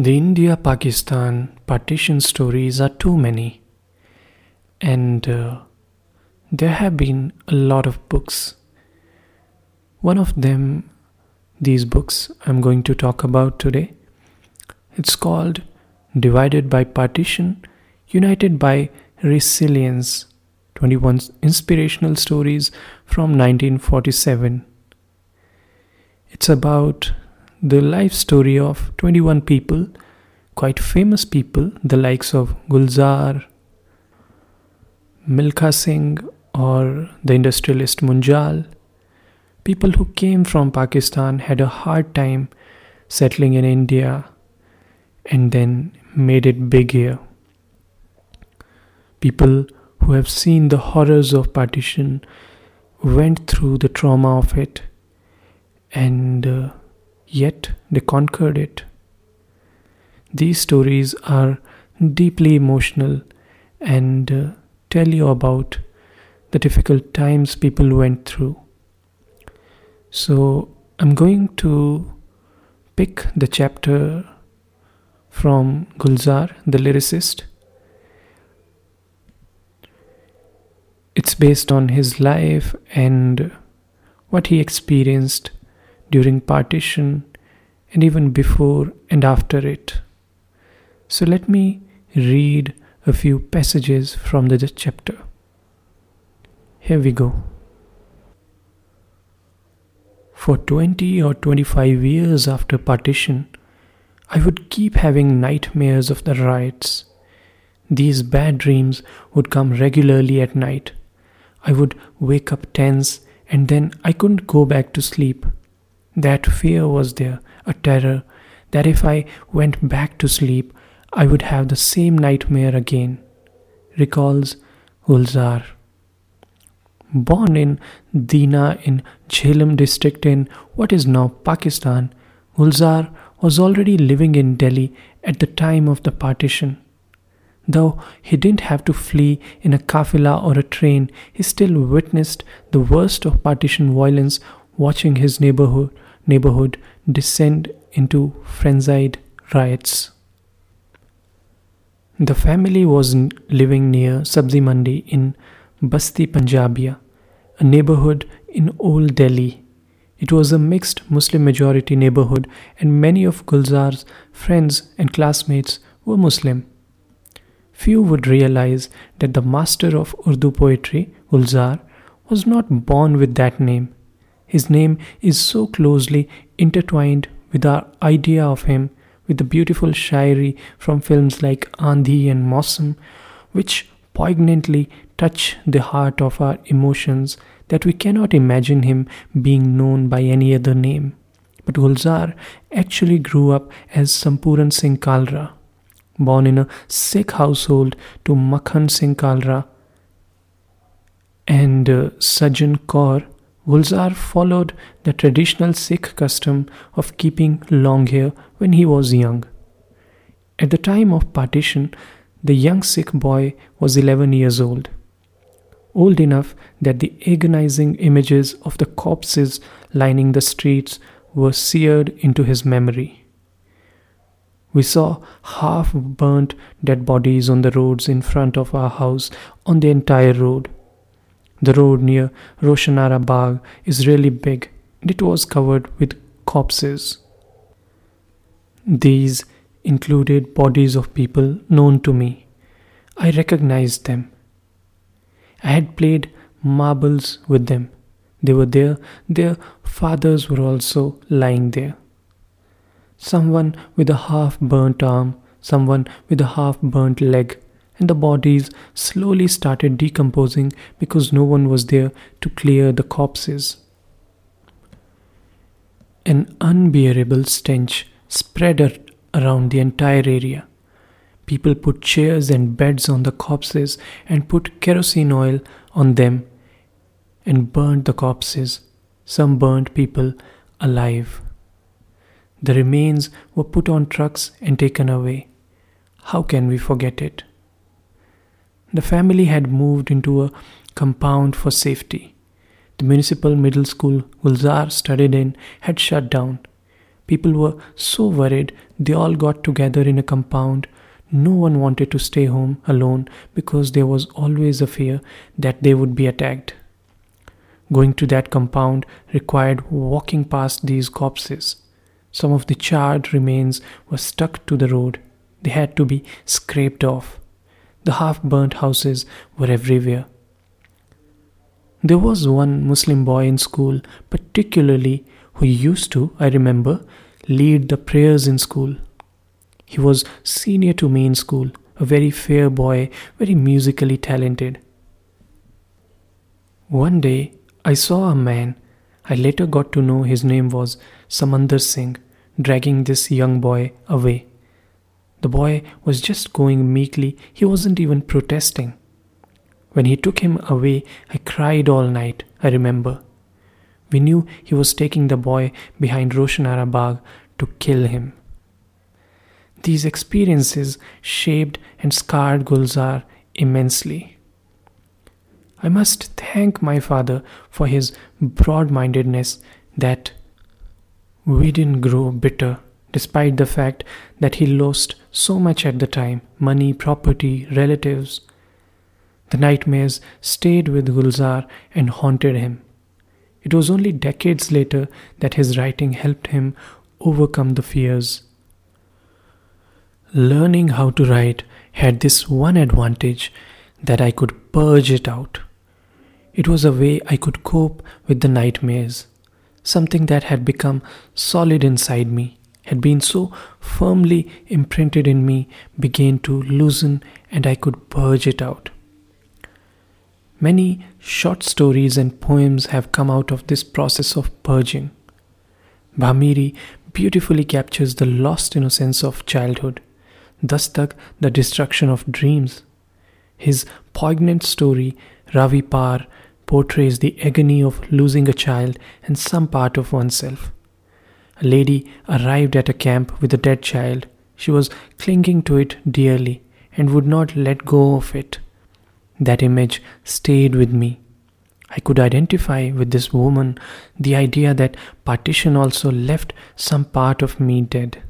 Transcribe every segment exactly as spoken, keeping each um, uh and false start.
The India-Pakistan partition stories are too many, and uh, there have been a lot of books. One of them, these books I'm going to talk about today, it's called Divided by Partition, United by Resilience, twenty-one Inspirational Stories from nineteen forty-seven. It's about the life story of twenty-one people, quite famous people, the likes of Gulzar, Milkha Singh, or the industrialist Munjal. People who came from Pakistan, had a hard time settling in India and then made it big here. People who have seen the horrors of partition went through the trauma of it, and uh, yet they conquered it. These stories are deeply emotional and uh, tell you about the difficult times people went through. So I'm going to pick the chapter from Gulzar, the lyricist. It's based on his life and what he experienced during partition and even before and after it. So let me read a few passages from the chapter. Here we go. For twenty or twenty-five years after partition, I would keep having nightmares of the riots. These bad dreams would come regularly at night. I would wake up tense, and then I couldn't go back to sleep. That fear was there, a terror, that if I went back to sleep, I would have the same nightmare again, recalls Gulzar. Born in Dina in Jhelum district in what is now Pakistan, Gulzar was already living in Delhi at the time of the partition. Though he didn't have to flee in a kafila or a train, he still witnessed the worst of partition violence, watching his neighborhood, neighborhood descend into frenzied riots. The family was living near Sabzi Mandi in Basti Punjabia, a neighborhood in Old Delhi. It was a mixed Muslim majority neighborhood, and many of Gulzar's friends and classmates were Muslim. Few would realize that the master of Urdu poetry, Gulzar, was not born with that name. His name is so closely intertwined with our idea of him, with the beautiful shairi from films like Andhi and Mausam, which poignantly touch the heart of our emotions, that we cannot imagine him being known by any other name. But Gulzar actually grew up as Sampuran Singh Kalra, born in a Sikh household to Makhan Singh Kalra and uh, Sajan Kaur. Gulzar followed the traditional Sikh custom of keeping long hair when he was young. At the time of partition, the young Sikh boy was eleven years old, old enough that the agonizing images of the corpses lining the streets were seared into his memory. We saw half-burnt dead bodies on the roads in front of our house, on the entire road. The road near Roshanara Bagh is really big, and it was covered with corpses. These included bodies of people known to me. I recognized them. I had played marbles with them. They were there. Their fathers were also lying there. Someone with a half-burnt arm, someone with a half-burnt leg, and the bodies slowly started decomposing because no one was there to clear the corpses. An unbearable stench spread around the entire area. People put chairs and beds on the corpses and put kerosene oil on them and burned the corpses. Some burned people alive. The remains were put on trucks and taken away. How can we forget it? The family had moved into a compound for safety. The municipal middle school Gulzar studied in had shut down. People were so worried, they all got together in a compound. No one wanted to stay home alone because there was always a fear that they would be attacked. Going to that compound required walking past these corpses. Some of the charred remains were stuck to the road. They had to be scraped off. The half-burnt houses were everywhere. There was one Muslim boy in school, particularly, who used to, I remember, lead the prayers in school. He was senior to me in school, a very fair boy, very musically talented. One day, I saw a man, I later got to know his name was Samandar Singh, dragging this young boy away. The boy was just going meekly, he wasn't even protesting. When he took him away, I cried all night, I remember. We knew he was taking the boy behind Roshanara Bagh to kill him. These experiences shaped and scarred Gulzar immensely. I must thank my father for his broad-mindedness that we didn't grow bitter, despite the fact that he lost so much at the time, money, property, relatives. The nightmares stayed with Gulzar and haunted him. It was only decades later that his writing helped him overcome the fears. Learning how to write had this one advantage, that I could purge it out. It was a way I could cope with the nightmares. Something that had become solid inside me, had been so firmly imprinted in me, began to loosen and I could purge it out. Many short stories and poems have come out of this process of purging. Bhamiri beautifully captures the lost innocence of childhood. Dastak, the destruction of dreams. His poignant story, Ravi Par, portrays the agony of losing a child and some part of oneself. A lady arrived at a camp with a dead child. She was clinging to it dearly and would not let go of it. That image stayed with me. I could identify with this woman, the idea that partition also left some part of me dead.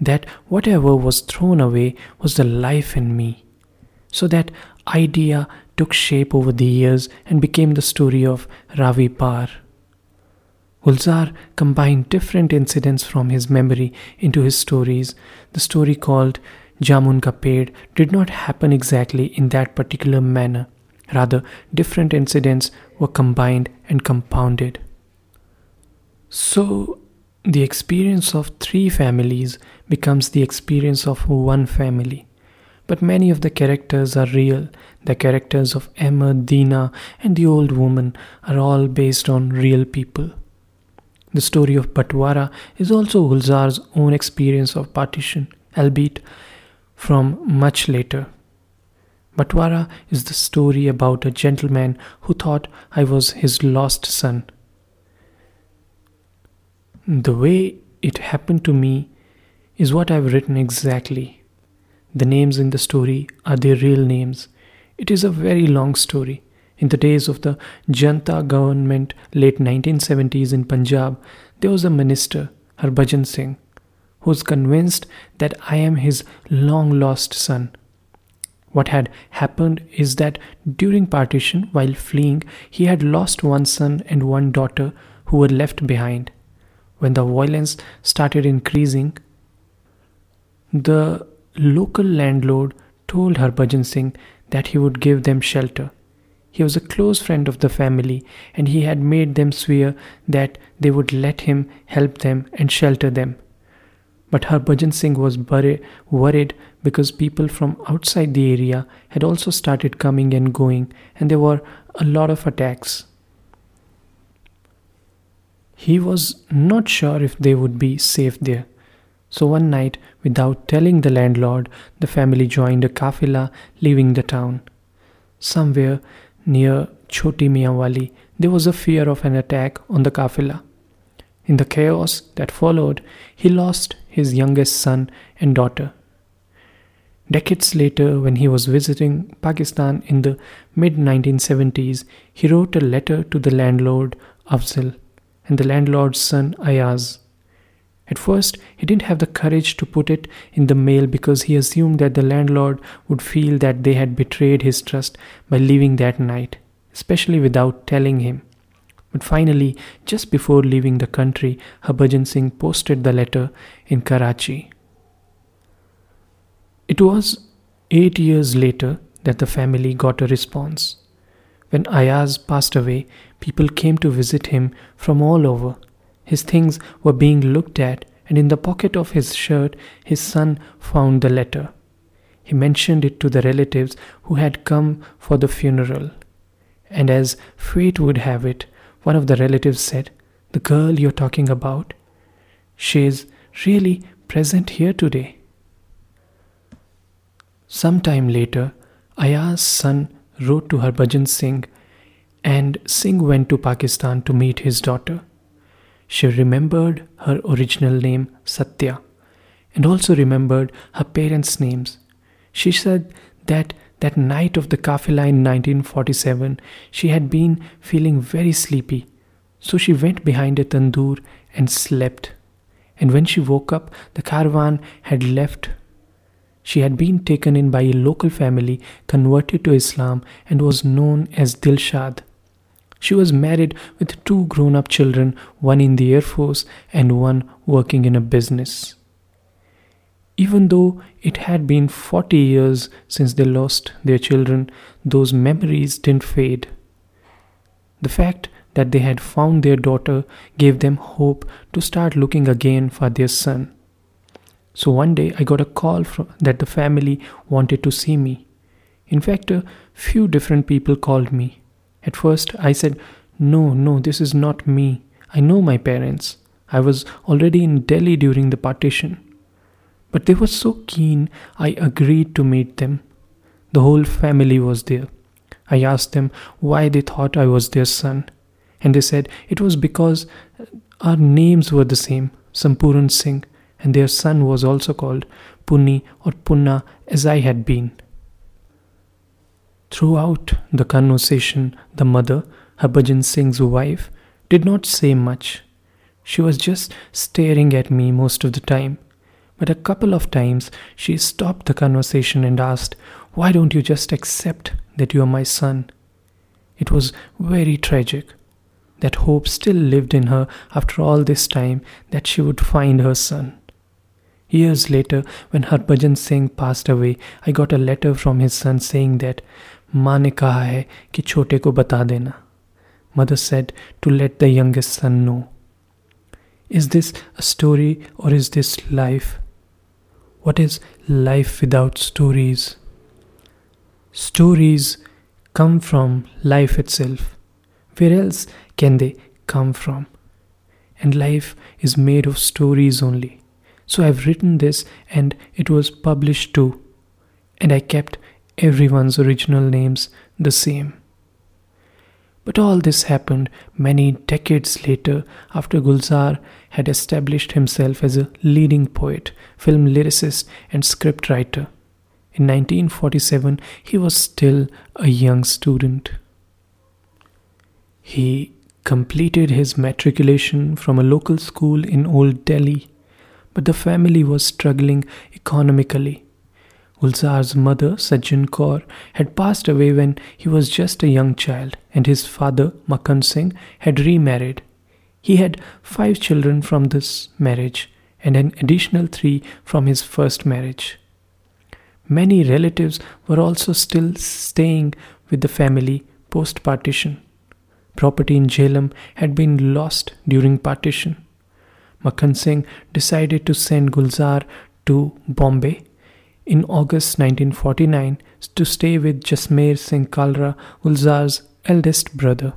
That whatever was thrown away was the life in me. So that idea took shape over the years and became the story of Ravi Par. Gulzar combined different incidents from his memory into his stories. The story called Jamun ka Ped did not happen exactly in that particular manner. Rather, different incidents were combined and compounded. So, the experience of three families becomes the experience of one family. But many of the characters are real. The characters of Emma, Dina and the old woman are all based on real people. The story of Batwara is also Gulzar's own experience of partition, albeit from much later. Batwara is the story about a gentleman who thought I was his lost son. The way it happened to me is what I've written exactly. The names in the story are their real names. It is a very long story. In the days of the Janta government, late nineteen seventies in Punjab, there was a minister, Harbhajan Singh, who was convinced that I am his long-lost son. What had happened is that during partition, while fleeing, he had lost one son and one daughter who were left behind. When the violence started increasing, the local landlord told Harbhajan Singh that he would give them shelter. He was a close friend of the family and he had made them swear that they would let him help them and shelter them. But Harbhajan Singh was worried because people from outside the area had also started coming and going, and there were a lot of attacks. He was not sure if they would be safe there. So one night, without telling the landlord, the family joined a kafila leaving the town. Somewhere near Choti Mianwali, there was a fear of an attack on the kafila. In the chaos that followed, he lost his youngest son and daughter. Decades later, when he was visiting Pakistan in the mid nineteen seventies, he wrote a letter to the landlord Afzal and the landlord's son Ayaz. At first, he didn't have the courage to put it in the mail because he assumed that the landlord would feel that they had betrayed his trust by leaving that night, especially without telling him. But finally, just before leaving the country, Harbhajan Singh posted the letter in Karachi. It was eight years later that the family got a response. When Ayaz passed away, people came to visit him from all over. His things were being looked at, and in the pocket of his shirt, his son found the letter. He mentioned it to the relatives who had come for the funeral. And as fate would have it, one of the relatives said, "The girl you're talking about, she is really present here today." Sometime later, Ayaz's son wrote to Harbhajan Singh, and Singh went to Pakistan to meet his daughter. She remembered her original name Satya and also remembered her parents' names. She said that that night of the kafila in nineteen forty-seven, she had been feeling very sleepy, so she went behind a tandoor and slept. And when she woke up, the caravan had left. She had been taken in by a local family, converted to Islam, and was known as Dilshad. She was married with two grown-up children, one in the Air Force and one working in a business. Even though it had been forty years since they lost their children, those memories didn't fade. The fact that they had found their daughter gave them hope to start looking again for their son. So one day I got a call from, that the family wanted to see me. In fact, a few different people called me. At first, I said, no, no, this is not me. I know my parents. I was already in Delhi during the partition. But they were so keen, I agreed to meet them. The whole family was there. I asked them why they thought I was their son. And they said it was because our names were the same, Sampuran Singh, and their son was also called Punni or Punna as I had been. Throughout the conversation, the mother, Harbhajan Singh's wife, did not say much. She was just staring at me most of the time. But a couple of times, she stopped the conversation and asked, "Why don't you just accept that you are my son?" It was very tragic. That hope still lived in her after all this time that she would find her son. Years later, when Harbhajan Singh passed away, I got a letter from his son saying that "Maa ne kaha hai ki chote ko bata dena." Mother said to let the youngest son know. Is this a story or is this life? What is life without stories? Stories come from life itself. Where else can they come from? And life is made of stories only. So I've written this and it was published too. And I kept everyone's original names the same. But all this happened many decades later after Gulzar had established himself as a leading poet, film lyricist and script writer. In nineteen forty-seven, he was still a young student. He completed his matriculation from a local school in Old Delhi, but the family was struggling economically. Gulzar's mother, Sajan Kaur, had passed away when he was just a young child, and his father, Makhan Singh, had remarried. He had five children from this marriage and an additional three from his first marriage. Many relatives were also still staying with the family post-partition. Property in Jhelum had been lost during partition. Makhan Singh decided to send Gulzar to Bombay in August nineteen forty-nine to stay with Jasmeer Singh Kalra, Gulzar's eldest brother.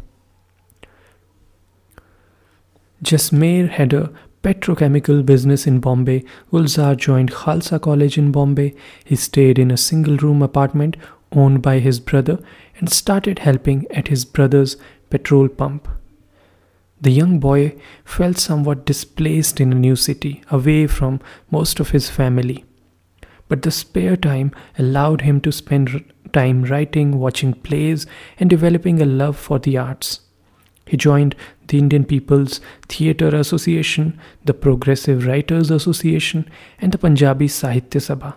Jasmeer had a petrochemical business in Bombay. Gulzar joined Khalsa College in Bombay. He stayed in a single-room apartment owned by his brother and started helping at his brother's petrol pump. The young boy felt somewhat displaced in a new city, away from most of his family. But the spare time allowed him to spend time writing, watching plays, and developing a love for the arts. He joined the Indian People's Theatre Association, the Progressive Writers Association, and the Punjabi Sahitya Sabha.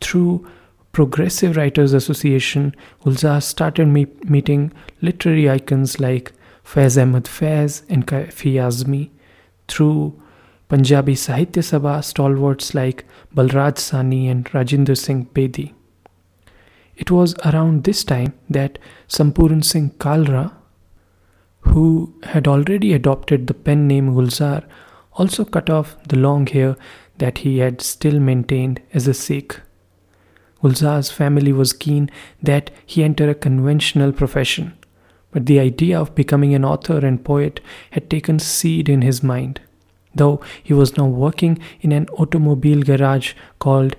Through Progressive Writers Association, Gulzar started me- meeting literary icons like Faiz Ahmad Faiz and Kafi Azmi. Through Punjabi Sahitya Sabha, stalwarts like Balraj Sani and Rajinder Singh Bedi. It was around this time that Sampuran Singh Kalra, who had already adopted the pen name Gulzar, also cut off the long hair that he had still maintained as a Sikh. Gulzar's family was keen that he enter a conventional profession, but the idea of becoming an author and poet had taken seed in his mind, though he was now working in an automobile garage called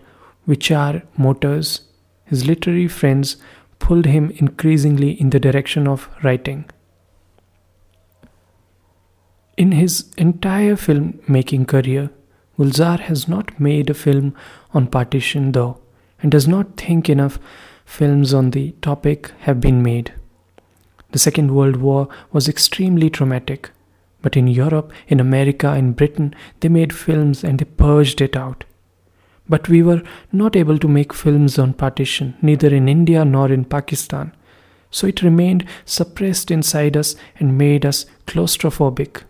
Vichar Motors. His literary friends pulled him increasingly in the direction of writing. In his entire film-making career, Gulzar has not made a film on partition though, and does not think enough films on the topic have been made. The Second World War was extremely traumatic, but in Europe, in America, in Britain, they made films and they purged it out. But we were not able to make films on partition, neither in India nor in Pakistan. So it remained suppressed inside us and made us claustrophobic.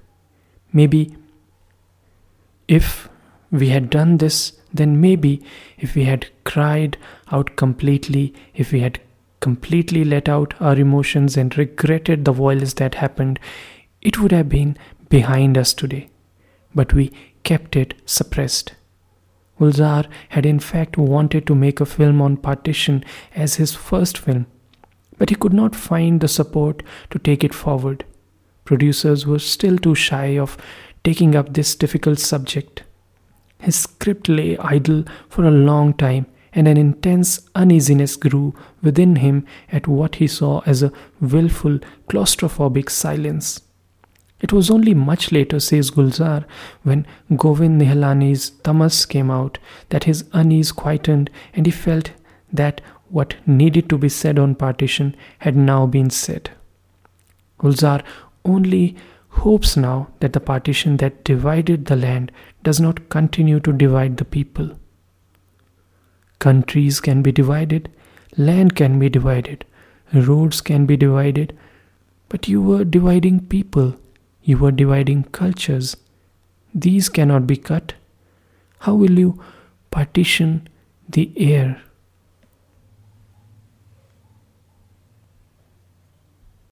Maybe if we had done this, then maybe if we had cried out completely, if we had completely let out our emotions and regretted the violence that happened, it would have been behind us today. But we kept it suppressed. Gulzar had in fact wanted to make a film on partition as his first film, but he could not find the support to take it forward. Producers were still too shy of taking up this difficult subject. His script lay idle for a long time, and an intense uneasiness grew within him at what he saw as a willful, claustrophobic silence. It was only much later, says Gulzar, when Govind Nihalani's Tamas came out, that his unease quietened and he felt that what needed to be said on partition had now been said. Gulzar only hopes now that the partition that divided the land does not continue to divide the people. Countries can be divided, land can be divided, roads can be divided, but you were dividing people. You were dividing cultures. These cannot be cut. How will you partition the air?